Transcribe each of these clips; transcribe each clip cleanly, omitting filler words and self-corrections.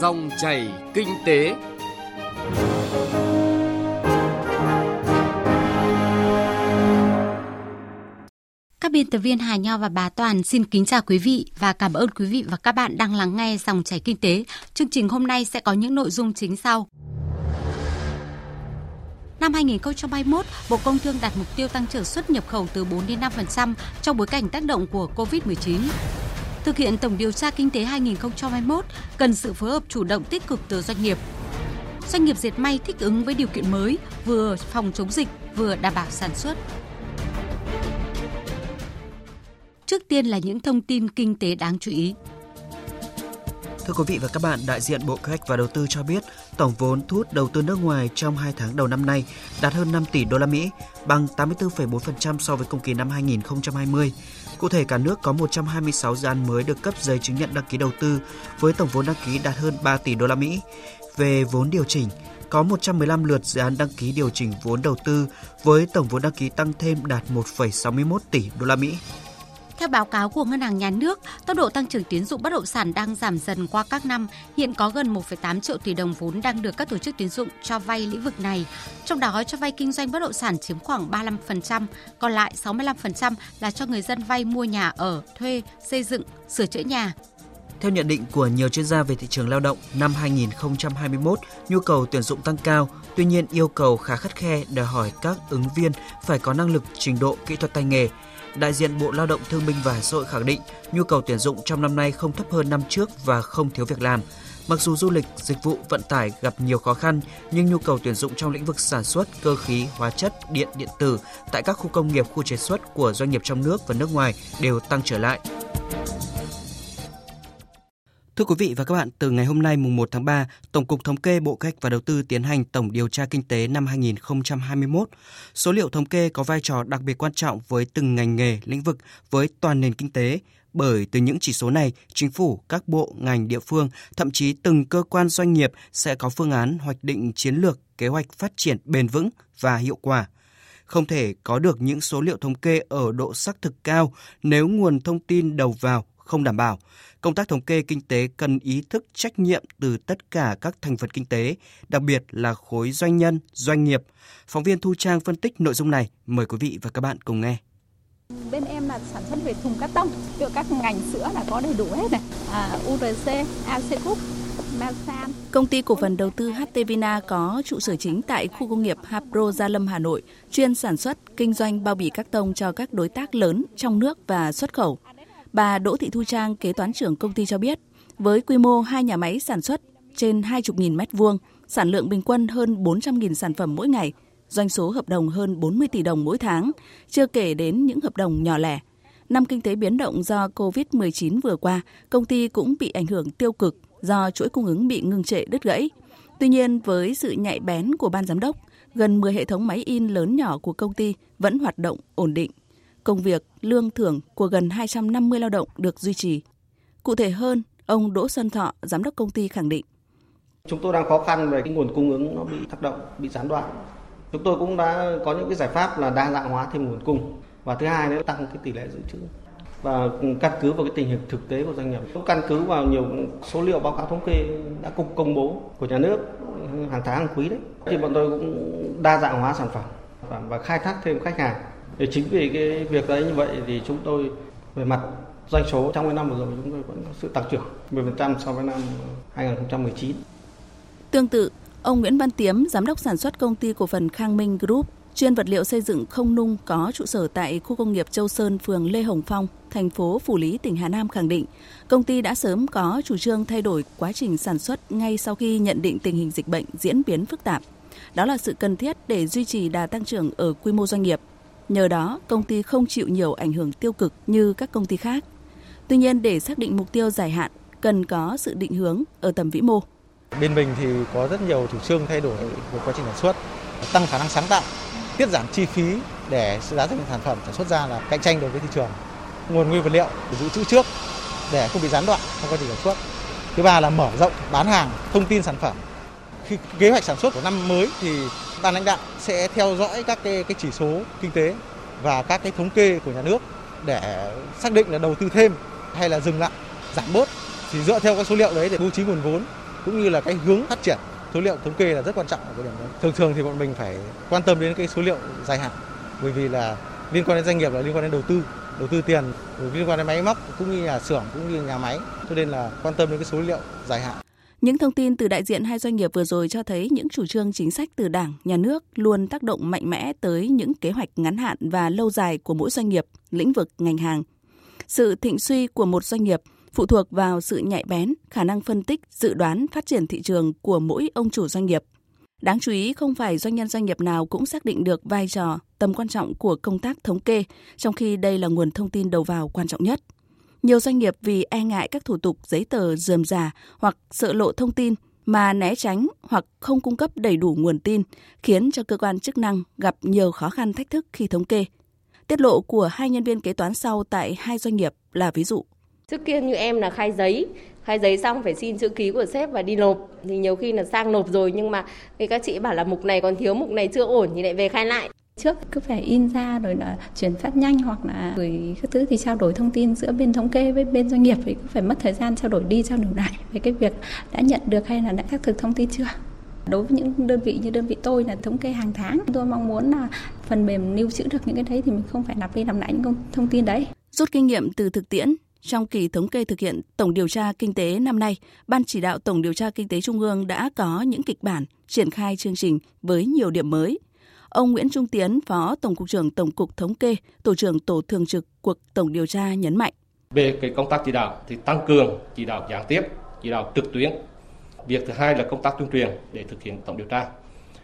Dòng chảy kinh tế. Các biên tập viên Hà Nho và bà Toàn xin kính chào quý vị và cảm ơn quý vị và các bạn đang lắng nghe Dòng chảy kinh tế. Chương trình hôm nay sẽ có những nội dung chính sau. Năm 2021, Bộ Công Thương đặt mục tiêu tăng trưởng xuất nhập khẩu từ 4 đến 5% trong bối cảnh tác động của Covid-19. Thực hiện tổng điều tra kinh tế 2021 cần sự phối hợp chủ động tích cực từ doanh nghiệp. Doanh nghiệp dệt may thích ứng với điều kiện mới, vừa phòng chống dịch, vừa đảm bảo sản xuất. Trước tiên là những thông tin kinh tế đáng chú ý. Thưa quý vị và các bạn, đại diện Bộ Kế hoạch và Đầu tư cho biết, tổng vốn thu hút đầu tư nước ngoài trong 2 tháng đầu năm nay đạt hơn 5 tỷ đô la Mỹ, bằng 84,4% so với cùng kỳ năm 2020. Cụ thể, cả nước có 126 dự án mới được cấp giấy chứng nhận đăng ký đầu tư với tổng vốn đăng ký đạt hơn 3 tỷ đô la Mỹ. Về vốn điều chỉnh, có 115 lượt dự án đăng ký điều chỉnh vốn đầu tư với tổng vốn đăng ký tăng thêm đạt 1,61 tỷ đô la Mỹ. Theo báo cáo của Ngân hàng Nhà nước, tốc độ tăng trưởng tín dụng bất động sản đang giảm dần qua các năm. Hiện có gần 1,8 triệu tỷ đồng vốn đang được các tổ chức tín dụng cho vay lĩnh vực này. Trong đó, cho vay kinh doanh bất động sản chiếm khoảng 35%, còn lại 65% là cho người dân vay mua nhà ở, thuê, xây dựng, sửa chữa nhà. Theo nhận định của nhiều chuyên gia về thị trường lao động, năm 2021, nhu cầu tuyển dụng tăng cao, tuy nhiên yêu cầu khá khắt khe đòi hỏi các ứng viên phải có năng lực, trình độ, kỹ thuật tay nghề. Đại diện Bộ Lao động Thương binh và Xã hội khẳng định nhu cầu tuyển dụng trong năm nay không thấp hơn năm trước và không thiếu việc làm. Mặc dù du lịch, dịch vụ, vận tải gặp nhiều khó khăn, nhưng nhu cầu tuyển dụng trong lĩnh vực sản xuất, cơ khí, hóa chất, điện, điện tử tại các khu công nghiệp, khu chế xuất của doanh nghiệp trong nước và nước ngoài đều tăng trở lại. Thưa quý vị và các bạn, từ ngày hôm nay mùng 1 tháng 3, Tổng cục Thống kê, Bộ Kế hoạch và Đầu tư tiến hành tổng điều tra kinh tế năm 2021. Số liệu thống kê có vai trò đặc biệt quan trọng với từng ngành nghề, lĩnh vực, với toàn nền kinh tế. Bởi từ những chỉ số này, chính phủ, các bộ, ngành, địa phương, thậm chí từng cơ quan doanh nghiệp sẽ có phương án hoạch định chiến lược, kế hoạch phát triển bền vững và hiệu quả. Không thể có được những số liệu thống kê ở độ xác thực cao nếu nguồn thông tin đầu vào không đảm bảo. Công tác thống kê kinh tế cần ý thức trách nhiệm từ tất cả các thành phần kinh tế, đặc biệt là khối doanh nhân, doanh nghiệp. Phóng viên Thu Trang phân tích nội dung này. Mời quý vị và các bạn cùng nghe. Bên em là sản xuất về thùng cắt tông, các ngành sữa là có đầy đủ hết này. URC, AC Group, Mensan. Công ty cổ phần đầu tư HTVina có trụ sở chính tại khu công nghiệp Hapro Gia Lâm, Hà Nội, chuyên sản xuất, kinh doanh bao bì cắt tông cho các đối tác lớn trong nước và xuất khẩu. Bà Đỗ Thị Thu Trang, kế toán trưởng công ty cho biết, với quy mô 2 nhà máy sản xuất trên 20.000 m2, sản lượng bình quân hơn 400.000 sản phẩm mỗi ngày, doanh số hợp đồng hơn 40 tỷ đồng mỗi tháng, chưa kể đến những hợp đồng nhỏ lẻ. Năm kinh tế biến động do Covid-19 vừa qua, công ty cũng bị ảnh hưởng tiêu cực do chuỗi cung ứng bị ngưng trệ, đứt gãy. Tuy nhiên, với sự nhạy bén của ban giám đốc, gần 10 hệ thống máy in lớn nhỏ của công ty vẫn hoạt động ổn định. Công việc, lương thưởng của gần 250 lao động được duy trì. Cụ thể hơn, ông Đỗ Xuân Thọ, giám đốc công ty khẳng định. Chúng tôi đang khó khăn về cái nguồn cung ứng nó bị tác động, bị gián đoạn. Chúng tôi cũng đã có những cái giải pháp là đa dạng hóa thêm nguồn cung. Và thứ hai nữa, tăng cái tỷ lệ dự trữ. Và căn cứ vào cái tình hình thực tế của doanh nghiệp, cũng căn cứ vào nhiều số liệu báo cáo thống kê đã cùng công bố của nhà nước hàng tháng, hàng quý đấy. Thì bọn tôi cũng đa dạng hóa sản phẩm và khai thác thêm khách hàng. Để chính vì cái việc đấy như vậy thì chúng tôi về mặt doanh số trong cái năm vừa rồi chúng tôi vẫn có sự tăng trưởng 10% so với năm 2019. Tương tự, ông Nguyễn Văn Tiếm, giám đốc sản xuất công ty cổ phần Khang Minh Group, chuyên vật liệu xây dựng không nung có trụ sở tại khu công nghiệp Châu Sơn, phường Lê Hồng Phong, thành phố Phủ Lý, tỉnh Hà Nam khẳng định, công ty đã sớm có chủ trương thay đổi quá trình sản xuất ngay sau khi nhận định tình hình dịch bệnh diễn biến phức tạp. Đó là sự cần thiết để duy trì đà tăng trưởng ở quy mô doanh nghiệp. Nhờ đó, công ty không chịu nhiều ảnh hưởng tiêu cực như các công ty khác. Tuy nhiên, để xác định mục tiêu dài hạn, cần có sự định hướng ở tầm vĩ mô. Bên mình thì có rất nhiều chủ trương thay đổi về quá trình sản xuất, tăng khả năng sáng tạo, tiết giảm chi phí để giá thành sản phẩm sản xuất ra là cạnh tranh đối với thị trường. Nguồn nguyên vật liệu để dự trữ trước để không bị gián đoạn trong quá trình sản xuất. Thứ ba là mở rộng bán hàng, thông tin sản phẩm. Khi kế hoạch sản xuất của năm mới thì ban lãnh đạo sẽ theo dõi các cái chỉ số kinh tế và các cái thống kê của nhà nước để xác định là đầu tư thêm hay là dừng lại, giảm bớt. Thì dựa theo các số liệu đấy để bố trí nguồn vốn cũng như là cái hướng phát triển. Số liệu thống kê là rất quan trọng ở cái điểm đấy. Thường thì bọn mình phải quan tâm đến cái số liệu dài hạn, bởi vì là liên quan đến doanh nghiệp là liên quan đến đầu tư tiền, liên quan đến máy móc cũng như nhà xưởng cũng như nhà máy, cho nên là quan tâm đến cái số liệu dài hạn. Những thông tin từ đại diện hai doanh nghiệp vừa rồi cho thấy những chủ trương chính sách từ Đảng, Nhà nước luôn tác động mạnh mẽ tới những kế hoạch ngắn hạn và lâu dài của mỗi doanh nghiệp, lĩnh vực, ngành hàng. Sự thịnh suy của một doanh nghiệp phụ thuộc vào sự nhạy bén, khả năng phân tích, dự đoán phát triển thị trường của mỗi ông chủ doanh nghiệp. Đáng chú ý, không phải doanh nhân doanh nghiệp nào cũng xác định được vai trò, tầm quan trọng của công tác thống kê, trong khi đây là nguồn thông tin đầu vào quan trọng nhất. Nhiều doanh nghiệp vì e ngại các thủ tục giấy tờ rườm rà hoặc sợ lộ thông tin mà né tránh hoặc không cung cấp đầy đủ nguồn tin, khiến cho cơ quan chức năng gặp nhiều khó khăn thách thức khi thống kê. Tiết lộ của hai nhân viên kế toán sau tại hai doanh nghiệp là ví dụ. Trước kia như em là khai giấy xong phải xin chữ ký của sếp và đi nộp. Thì nhiều khi là sang nộp rồi nhưng mà các chị bảo là mục này còn thiếu, mục này chưa ổn thì lại về khai lại. Trước cứ phải in ra rồi là chuyển phát nhanh hoặc là gửi các thứ thì trao đổi thông tin giữa bên thống kê với bên doanh nghiệp thì cũng phải mất thời gian trao đổi đi trao đổi lại về cái việc đã nhận được hay là đã xác thực thông tin chưa. Đối với những đơn vị như đơn vị tôi là thống kê hàng tháng, tôi mong muốn là phần mềm lưu trữ được những cái đấy thì mình không phải lặp đi lặp lại những thông tin đấy. Rút kinh nghiệm từ thực tiễn. Trong kỳ thống kê thực hiện Tổng điều tra Kinh tế năm nay, Ban chỉ đạo Tổng điều tra Kinh tế Trung ương đã có những kịch bản triển khai chương trình với nhiều điểm mới. Ông Nguyễn Trung Tiến, Phó Tổng cục trưởng Tổng cục Thống kê, Tổ trưởng Tổ thường trực cuộc Tổng điều tra nhấn mạnh. Về cái công tác chỉ đạo thì tăng cường chỉ đạo gián tiếp, chỉ đạo trực tuyến. Việc thứ hai là công tác tuyên truyền để thực hiện tổng điều tra.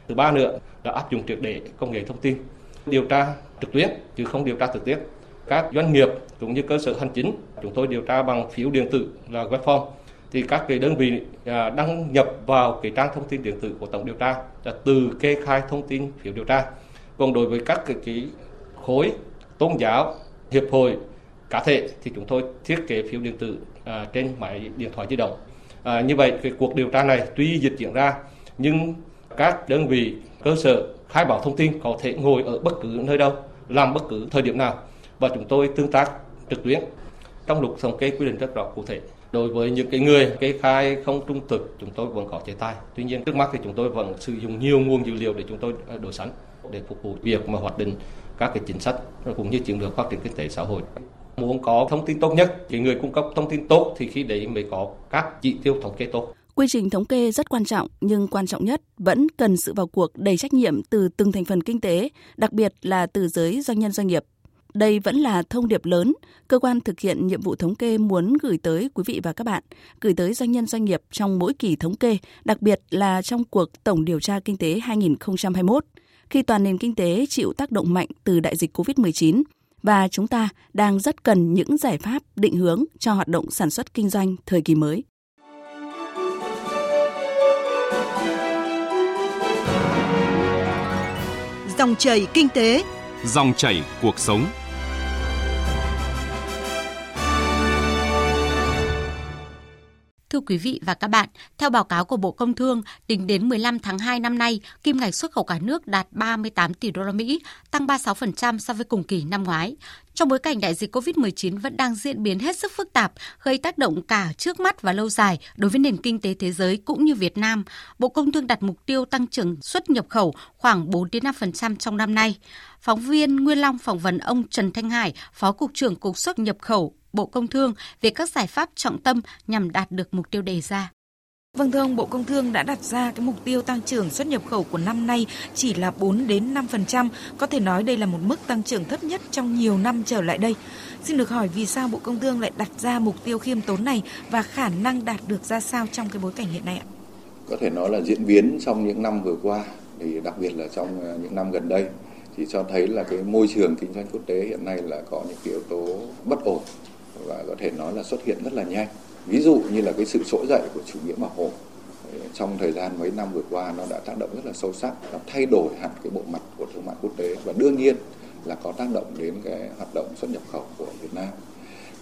Thứ ba nữa là áp dụng triệt để công nghệ thông tin, điều tra trực tuyến chứ không điều tra trực tiếp. Các doanh nghiệp cũng như cơ sở hành chính, chúng tôi điều tra bằng phiếu điện tử là web form. Thì các cái đơn vị đăng nhập vào cái trang thông tin điện tử của tổng điều tra là từ kê khai thông tin phiếu điều tra. Còn đối với các cái khối tôn giáo, hiệp hội, cá thể thì chúng tôi thiết kế phiếu điện tử trên máy điện thoại di động. Như vậy cái cuộc điều tra này tuy dịch diễn ra nhưng các đơn vị cơ sở khai báo thông tin có thể ngồi ở bất cứ nơi đâu, làm bất cứ thời điểm nào. Và chúng tôi tương tác trực tuyến. Trong luật thống kê quy định rất rõ cụ thể. Đối với những cái người kê khai không trung thực, chúng tôi vẫn có chế tài. Tuy nhiên trước mắt thì chúng tôi vẫn sử dụng nhiều nguồn dữ liệu để chúng tôi đối sánh để phục vụ việc mà hoạch định các cái chính sách cũng như chiến lược phát triển kinh tế xã hội. Muốn có thông tin tốt nhất, thì người cung cấp thông tin tốt thì khi đấy mới có các chỉ tiêu thống kê tốt. Quy trình thống kê rất quan trọng, nhưng quan trọng nhất vẫn cần sự vào cuộc đầy trách nhiệm từ từng thành phần kinh tế, đặc biệt là từ giới doanh nhân doanh nghiệp. Đây vẫn là thông điệp lớn, cơ quan thực hiện nhiệm vụ thống kê muốn gửi tới quý vị và các bạn, gửi tới doanh nhân doanh nghiệp trong mỗi kỳ thống kê, đặc biệt là trong cuộc Tổng điều tra Kinh tế 2021, khi toàn nền kinh tế chịu tác động mạnh từ đại dịch COVID-19 và chúng ta đang rất cần những giải pháp định hướng cho hoạt động sản xuất kinh doanh thời kỳ mới. Dòng chảy kinh tế, dòng chảy cuộc sống. Thưa quý vị và các bạn, theo báo cáo của Bộ Công Thương, tính đến 15 tháng 2 năm nay, kim ngạch xuất khẩu cả nước đạt 38 tỷ USD, tăng 36% so với cùng kỳ năm ngoái. Trong bối cảnh đại dịch COVID-19 vẫn đang diễn biến hết sức phức tạp, gây tác động cả trước mắt và lâu dài đối với nền kinh tế thế giới cũng như Việt Nam, Bộ Công Thương đặt mục tiêu tăng trưởng xuất nhập khẩu khoảng 4-5% trong năm nay. Phóng viên Nguyên Long phỏng vấn ông Trần Thanh Hải, Phó Cục trưởng Cục xuất nhập khẩu, Bộ Công Thương về các giải pháp trọng tâm nhằm đạt được mục tiêu đề ra. Vâng thưa ông, Bộ Công Thương đã đặt ra cái mục tiêu tăng trưởng xuất nhập khẩu của năm nay chỉ là 4-5%, có thể nói đây là một mức tăng trưởng thấp nhất trong nhiều năm trở lại đây. Xin được hỏi vì sao Bộ Công Thương lại đặt ra mục tiêu khiêm tốn này và khả năng đạt được ra sao trong cái bối cảnh hiện nay ạ? Có thể nói là diễn biến trong những năm vừa qua, thì đặc biệt là trong những năm gần đây thì cho thấy là cái môi trường kinh doanh quốc tế hiện nay là có những yếu tố bất ổn và có thể nói là xuất hiện rất là nhanh. Ví dụ như là cái sự trỗi dậy của chủ nghĩa bảo hộ trong thời gian mấy năm vừa qua nó đã tác động rất là sâu sắc, nó thay đổi hẳn cái bộ mặt của thương mại quốc tế và đương nhiên là có tác động đến cái hoạt động xuất nhập khẩu của Việt Nam.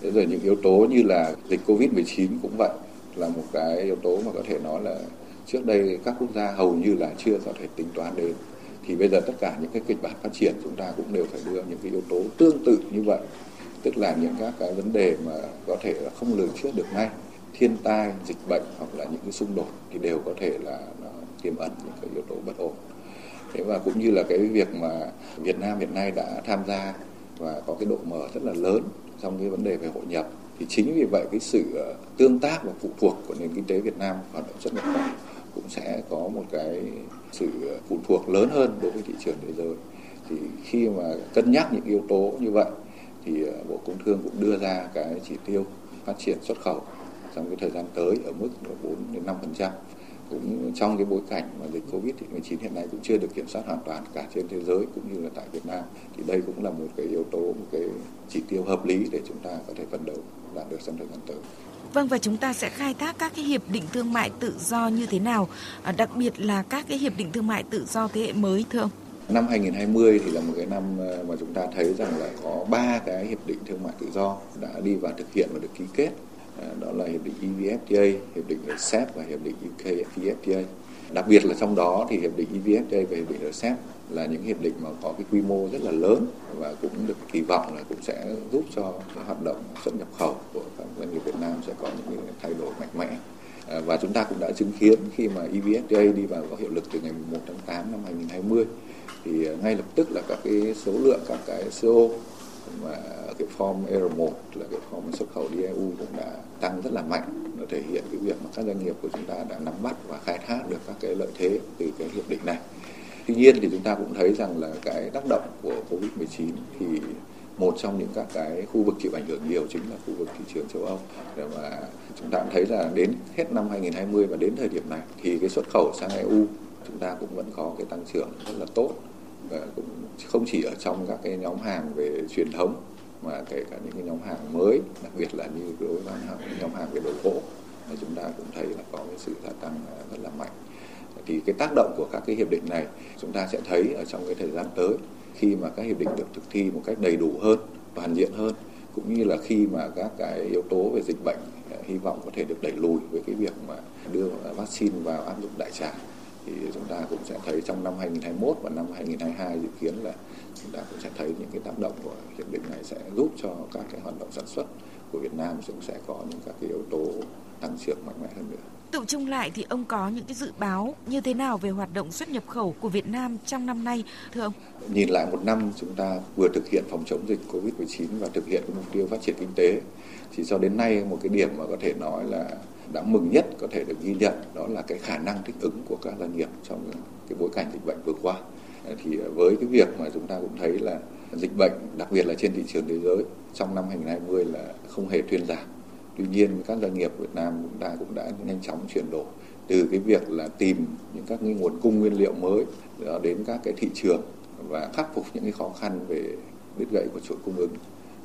Thế rồi những yếu tố như là dịch Covid-19 cũng vậy, là một cái yếu tố mà có thể nói là trước đây các quốc gia hầu như là chưa có thể tính toán đến. Thì bây giờ tất cả những cái kịch bản phát triển chúng ta cũng đều phải đưa những cái yếu tố tương tự như vậy, tức là những các cái vấn đề mà có thể là không lường trước được ngay thiên tai, dịch bệnh hoặc là những cái xung đột thì đều có thể là nó tiềm ẩn những cái yếu tố bất ổn. Thế và cũng như là cái việc mà Việt Nam hiện nay đã tham gia và có cái độ mở rất là lớn trong cái vấn đề về hội nhập, thì chính vì vậy cái sự tương tác và phụ thuộc của nền kinh tế Việt Nam hoạt động xuất nhập khẩu cũng sẽ có một cái sự phụ thuộc lớn hơn đối với thị trường thế giới. Thì khi mà cân nhắc những yếu tố như vậy thì Bộ Công Thương cũng đưa ra cái chỉ tiêu phát triển xuất khẩu trong cái thời gian tới ở mức 4-5%. Cũng trong cái bối cảnh mà dịch Covid-19 hiện nay cũng chưa được kiểm soát hoàn toàn cả trên thế giới cũng như là tại Việt Nam, thì đây cũng là một cái yếu tố, một cái chỉ tiêu hợp lý để chúng ta có thể phấn đấu đạt được trong thời gian tới. Vâng, và chúng ta sẽ khai thác các cái hiệp định thương mại tự do như thế nào, đặc biệt là các cái hiệp định thương mại tự do thế hệ mới thưa ông? Năm 2020 thì là một cái năm mà chúng ta thấy rằng là có 3 cái hiệp định thương mại tự do đã đi vào thực hiện và được ký kết. Đó là hiệp định EVFTA, hiệp định RCEP và hiệp định UKFTA. Đặc biệt là trong đó thì hiệp định EVFTA và hiệp định RCEP là những hiệp định mà có cái quy mô rất là lớn và cũng được kỳ vọng là cũng sẽ giúp cho cái hoạt động xuất nhập khẩu của các doanh nghiệp Việt Nam sẽ có những thay đổi mạnh mẽ. Và chúng ta cũng đã chứng kiến khi mà EVFTA đi vào có hiệu lực từ ngày 1 tháng 8 năm 2020 thì ngay lập tức là các cái số lượng các cái CO mà cái form R1 là cái form xuất khẩu đi EU cũng đã tăng rất là mạnh. Nó thể hiện cái việc mà các doanh nghiệp của chúng ta đã nắm bắt và khai thác được các cái lợi thế từ cái hiệp định này. Tuy nhiên thì chúng ta cũng thấy rằng là cái tác động của Covid-19 thì một trong những các cái khu vực chịu ảnh hưởng nhiều chính là khu vực thị trường châu Âu. Và chúng ta cũng thấy là đến hết năm 2020 và đến thời điểm này thì cái xuất khẩu sang EU chúng ta cũng vẫn có cái tăng trưởng rất là tốt. Và cũng không chỉ ở trong các cái nhóm hàng về truyền thống mà kể cả những cái nhóm hàng mới, đặc biệt là như đối với nhóm hàng về đồ gỗ, chúng ta cũng thấy là có cái sự gia tăng rất là mạnh. Thì cái tác động của các cái hiệp định này chúng ta sẽ thấy ở trong cái thời gian tới, khi mà các hiệp định được thực thi một cách đầy đủ hơn, toàn diện hơn, cũng như là khi mà các cái yếu tố về dịch bệnh hy vọng có thể được đẩy lùi với cái việc mà đưa vaccine vào áp dụng đại trà. Thì chúng ta cũng sẽ thấy trong năm 2021 và năm 2022 dự kiến là chúng ta cũng sẽ thấy những cái tác động của hiệp định này sẽ giúp cho các cái hoạt động sản xuất của Việt Nam cũng sẽ có những các cái yếu tố tăng trưởng mạnh mẽ hơn nữa. Tự chung lại thì ông có những cái dự báo như thế nào về hoạt động xuất nhập khẩu của Việt Nam trong năm nay thưa ông? Nhìn lại một năm chúng ta vừa thực hiện phòng chống dịch Covid-19 và thực hiện mục tiêu phát triển kinh tế, thì cho đến nay một cái điểm mà có thể nói là đáng mừng nhất có thể được ghi nhận đó là cái khả năng thích ứng của các doanh nghiệp trong cái bối cảnh dịch bệnh vừa qua. Thì với cái việc mà chúng ta cũng thấy là dịch bệnh, đặc biệt là trên thị trường thế giới trong năm 2020 là không hề thuyên giảm. Tuy nhiên các doanh nghiệp Việt Nam chúng ta cũng đã nhanh chóng chuyển đổi từ cái việc là tìm những các cái nguồn cung nguyên liệu mới đến các cái thị trường và khắc phục những cái khó khăn về đứt gãy của chuỗi cung ứng,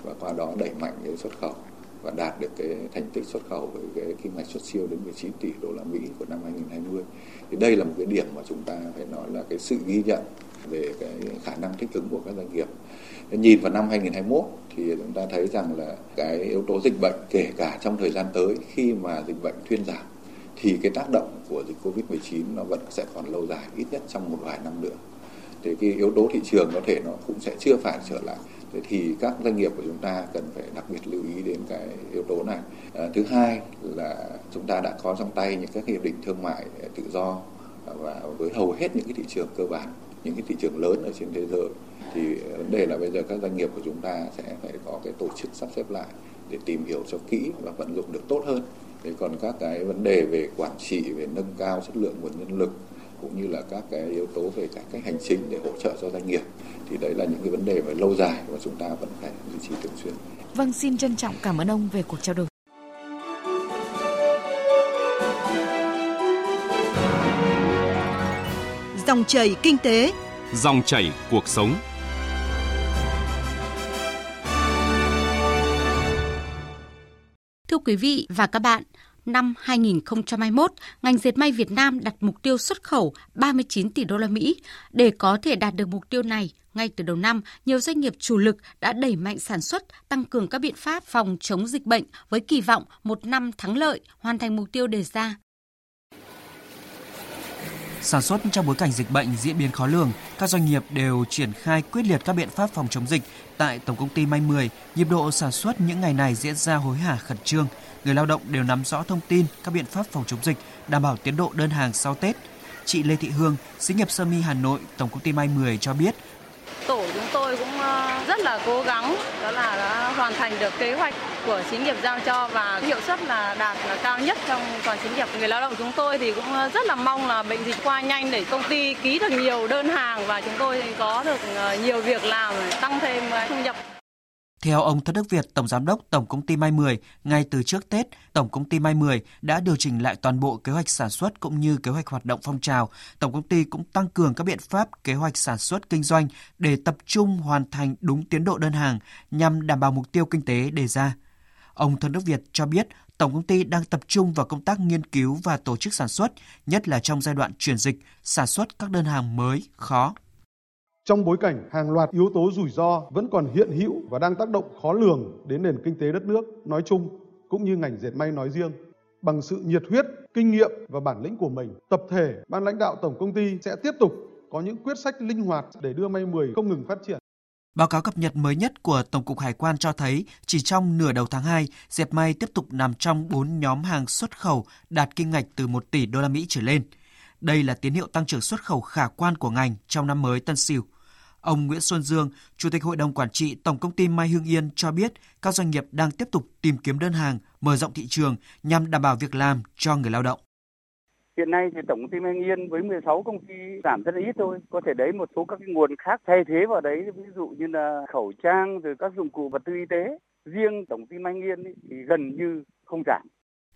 và qua đó đẩy mạnh cái xuất khẩu và đạt được cái thành tích xuất khẩu với cái kim ngạch xuất siêu đến 19 tỷ đô la Mỹ của năm 2020. Thì đây là một cái điểm mà chúng ta phải nói là cái sự ghi nhận về cái khả năng thích ứng của các doanh nghiệp. Nhìn vào năm 2021 thì chúng ta thấy rằng là cái yếu tố dịch bệnh, kể cả trong thời gian tới khi mà dịch bệnh thuyên giảm, thì cái tác động của dịch Covid-19 nó vẫn sẽ còn lâu dài, ít nhất trong một vài năm nữa. Thì cái yếu tố thị trường có thể nó cũng sẽ chưa phải trở lại. Thế thì các doanh nghiệp của chúng ta cần phải đặc biệt lưu ý đến cái yếu tố này. Thứ hai là chúng ta đã có trong tay những các hiệp định thương mại tự do và với hầu hết những cái thị trường cơ bản, những cái thị trường lớn ở trên thế giới, thì vấn đề là bây giờ các doanh nghiệp của chúng ta sẽ phải có cái tổ chức sắp xếp lại để tìm hiểu cho kỹ và vận dụng được tốt hơn. Thế còn các cái vấn đề về quản trị, về nâng cao chất lượng nguồn nhân lực, cũng như là các cái yếu tố về các cái hành chính để hỗ trợ cho doanh nghiệp, thì đấy là những cái vấn đề về lâu dài và chúng ta vẫn phải duy trì thường xuyên. Vâng, xin trân trọng cảm ơn ông về cuộc trao đổi. Dòng chảy kinh tế, dòng chảy cuộc sống. Thưa quý vị và các bạn, năm 2021, ngành dệt may Việt Nam đặt mục tiêu xuất khẩu 39 tỷ đô la Mỹ. Để có thể đạt được mục tiêu này, ngay từ đầu năm, nhiều doanh nghiệp chủ lực đã đẩy mạnh sản xuất, tăng cường các biện pháp phòng chống dịch bệnh với kỳ vọng một năm thắng lợi, hoàn thành mục tiêu đề ra. Sản xuất trong bối cảnh dịch bệnh diễn biến khó lường, các doanh nghiệp đều triển khai quyết liệt các biện pháp phòng chống dịch. Tại Tổng Công ty May 10, nhịp độ sản xuất những ngày này diễn ra hối hả khẩn trương. người lao động đều nắm rõ thông tin, các biện pháp phòng chống dịch, đảm bảo tiến độ đơn hàng sau Tết. Chị Lê Thị Hương, xí nghiệp sơ mi Hà Nội, Tổng Công ty May 10 cho biết. Tổ chúng tôi cũng rất là cố gắng, đó là đã hoàn thành được kế hoạch của xí nghiệp giao cho và hiệu suất là đạt là cao nhất trong toàn xí nghiệp. Người lao động chúng tôi thì cũng rất là mong là bệnh dịch qua nhanh để công ty ký được nhiều đơn hàng và chúng tôi có được nhiều việc làm, tăng thêm thu nhập. Theo ông Trần Đức Việt, Tổng Giám đốc Tổng Công ty May 10, ngay từ trước Tết, Tổng Công ty May 10 đã điều chỉnh lại toàn bộ kế hoạch sản xuất cũng như kế hoạch hoạt động phong trào. Tổng công ty cũng tăng cường các biện pháp kế hoạch sản xuất kinh doanh để tập trung hoàn thành đúng tiến độ đơn hàng nhằm đảm bảo mục tiêu kinh tế đề ra. Ông Trần Đức Việt cho biết, Tổng Công ty đang tập trung vào công tác nghiên cứu và tổ chức sản xuất, nhất là trong giai đoạn chuyển dịch, sản xuất các đơn hàng mới, khó. Trong bối cảnh hàng loạt yếu tố rủi ro vẫn còn hiện hữu và đang tác động khó lường đến nền kinh tế đất nước nói chung cũng như ngành dệt may nói riêng, bằng sự nhiệt huyết, kinh nghiệm và bản lĩnh của mình, tập thể, ban lãnh đạo Tổng Công ty sẽ tiếp tục có những quyết sách linh hoạt để đưa May 10 không ngừng phát triển. Báo cáo cập nhật mới nhất của Tổng cục Hải quan cho thấy chỉ trong nửa đầu tháng 2, dệt may tiếp tục nằm trong 4 nhóm hàng xuất khẩu đạt kim ngạch từ 1 tỷ đô la Mỹ trở lên. Đây là tín hiệu tăng trưởng xuất khẩu khả quan của ngành trong năm mới Tân Sửu. Ông Nguyễn Xuân Dương, Chủ tịch Hội đồng Quản trị Tổng Công ty Mai Hương Yên cho biết các doanh nghiệp đang tiếp tục tìm kiếm đơn hàng, mở rộng thị trường nhằm đảm bảo việc làm cho người lao động. Hiện nay thì Tổng Công ty Mai Hương Yên với 16 công ty giảm rất là ít thôi. Có thể đấy một số các cái nguồn khác thay thế vào đấy, ví dụ như là khẩu trang rồi các dụng cụ vật tư y tế. Riêng Tổng Công ty Mai Hương Yên thì gần như không giảm.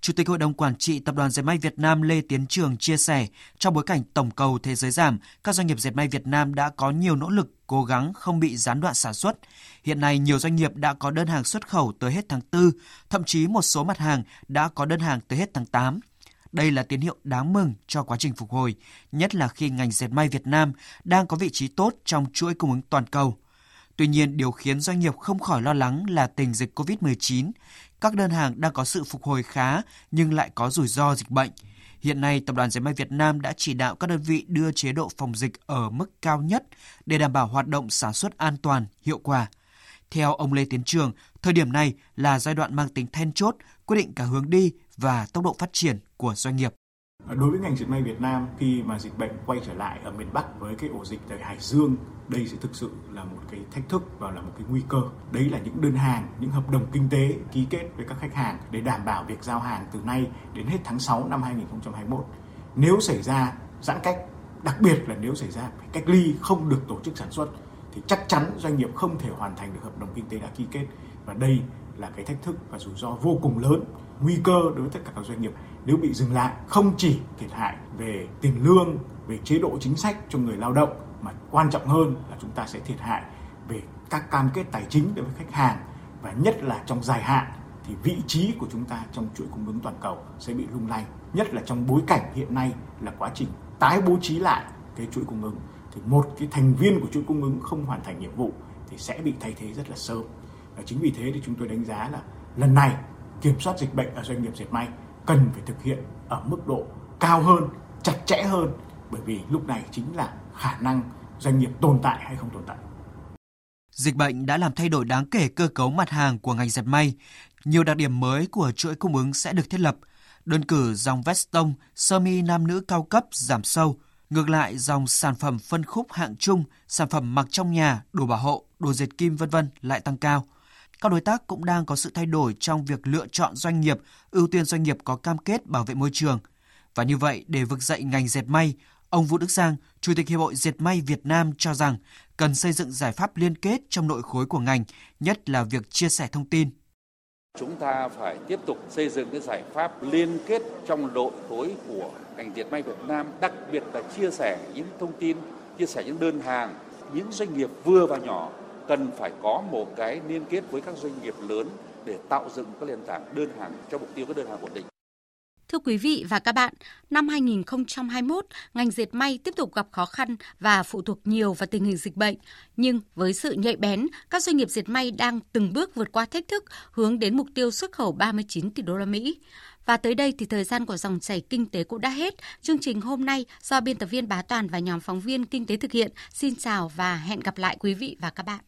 Chủ tịch Hội đồng Quản trị Tập đoàn Dệt may Việt Nam Lê Tiến Trường chia sẻ, trong bối cảnh tổng cầu thế giới giảm, các doanh nghiệp dệt may Việt Nam đã có nhiều nỗ lực, cố gắng không bị gián đoạn sản xuất. Hiện nay, nhiều doanh nghiệp đã có đơn hàng xuất khẩu tới hết tháng 4, thậm chí một số mặt hàng đã có đơn hàng tới hết tháng 8. Đây là tín hiệu đáng mừng cho quá trình phục hồi, nhất là khi ngành dệt may Việt Nam đang có vị trí tốt trong chuỗi cung ứng toàn cầu. Tuy nhiên, điều khiến doanh nghiệp không khỏi lo lắng là tình dịch COVID-19. Các đơn hàng đang có sự phục hồi khá nhưng lại có rủi ro dịch bệnh. Hiện nay, Tập đoàn Dệt may Việt Nam đã chỉ đạo các đơn vị đưa chế độ phòng dịch ở mức cao nhất để đảm bảo hoạt động sản xuất an toàn, hiệu quả. Theo ông Lê Tiến Trường, thời điểm này là giai đoạn mang tính then chốt, quyết định cả hướng đi và tốc độ phát triển của doanh nghiệp. Đối với ngành dệt may Việt Nam, khi mà dịch bệnh quay trở lại ở miền Bắc với cái ổ dịch tại Hải Dương, đây sẽ thực sự là một cái thách thức và là một cái nguy cơ. Đấy là những đơn hàng, những hợp đồng kinh tế ký kết với các khách hàng để đảm bảo việc giao hàng từ nay đến hết tháng 6 năm 2021. Nếu xảy ra giãn cách, đặc biệt là nếu xảy ra cách ly không được tổ chức sản xuất, thì chắc chắn doanh nghiệp không thể hoàn thành được hợp đồng kinh tế đã ký kết. Và đây là cái thách thức và rủi ro vô cùng lớn, nguy cơ đối với tất cả các doanh nghiệp. Nếu bị dừng lại, không chỉ thiệt hại về tiền lương, về chế độ chính sách cho người lao động, mà quan trọng hơn là chúng ta sẽ thiệt hại về các cam kết tài chính đối với khách hàng. Và nhất là trong dài hạn thì vị trí của chúng ta trong chuỗi cung ứng toàn cầu sẽ bị lung lay. Nhất là trong bối cảnh hiện nay là quá trình tái bố trí lại cái chuỗi cung ứng. Thì một cái thành viên của chuỗi cung ứng không hoàn thành nhiệm vụ thì sẽ bị thay thế rất là sớm. Và chính vì thế thì chúng tôi đánh giá là lần này kiểm soát dịch bệnh ở doanh nghiệp dệt may cần phải thực hiện ở mức độ cao hơn, chặt chẽ hơn, bởi vì lúc này chính là khả năng doanh nghiệp tồn tại hay không tồn tại. Dịch bệnh đã làm thay đổi đáng kể cơ cấu mặt hàng của ngành dệt may. Nhiều đặc điểm mới của chuỗi cung ứng sẽ được thiết lập. Đơn cử dòng vest tông, sơ mi nam nữ cao cấp giảm sâu. Ngược lại, dòng sản phẩm phân khúc hạng trung, sản phẩm mặc trong nhà, đồ bảo hộ, đồ dệt kim v.v. lại tăng cao. Các đối tác cũng đang có sự thay đổi trong việc lựa chọn doanh nghiệp, ưu tiên doanh nghiệp có cam kết bảo vệ môi trường. Và như vậy, để vực dậy ngành dệt may, ông Vũ Đức Giang, Chủ tịch Hiệp hội Dệt may Việt Nam cho rằng cần xây dựng giải pháp liên kết trong nội khối của ngành, nhất là việc chia sẻ thông tin. Chúng ta phải tiếp tục xây dựng cái giải pháp liên kết trong nội khối của ngành dệt may Việt Nam, đặc biệt là chia sẻ những thông tin, chia sẻ những đơn hàng, những doanh nghiệp vừa và nhỏ. Cần phải có một cái liên kết với các doanh nghiệp lớn để tạo dựng các nền tảng đơn hàng cho mục tiêu các đơn hàng ổn định. Thưa quý vị và các bạn, năm 2021, ngành dệt may tiếp tục gặp khó khăn và phụ thuộc nhiều vào tình hình dịch bệnh. Nhưng với sự nhạy bén, các doanh nghiệp dệt may đang từng bước vượt qua thách thức hướng đến mục tiêu xuất khẩu 39 tỷ đô la Mỹ. Và tới đây thì thời gian của dòng chảy kinh tế cũng đã hết. Chương trình hôm nay do biên tập viên Bá Toàn và nhóm phóng viên Kinh tế thực hiện. Xin chào và hẹn gặp lại quý vị và các bạn.